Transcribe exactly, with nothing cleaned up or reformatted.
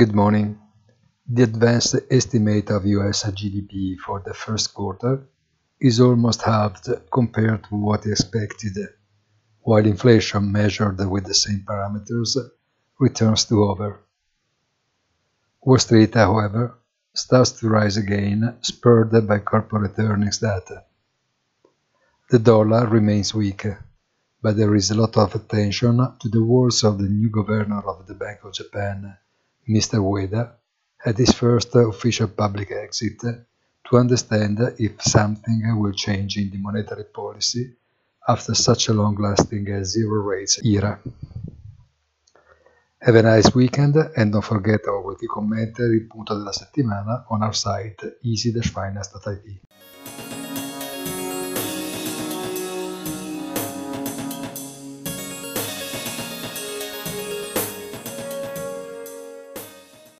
Good morning. The advanced estimate of U S G D P for the first quarter is almost halved compared to what is expected, while inflation measured with the same parameters returns to over. Wall Street, however, starts to rise again, spurred by corporate earnings data. The dollar remains weak, but there is a lot of attention to the words of the new governor of the Bank of Japan, Mister Ueda, at his first official public exit to understand if something will change in the monetary policy after such a long-lasting zero rates era. Have a nice weekend and don't forget always di commentare il punto della settimana on our site easy dash finance dot I T.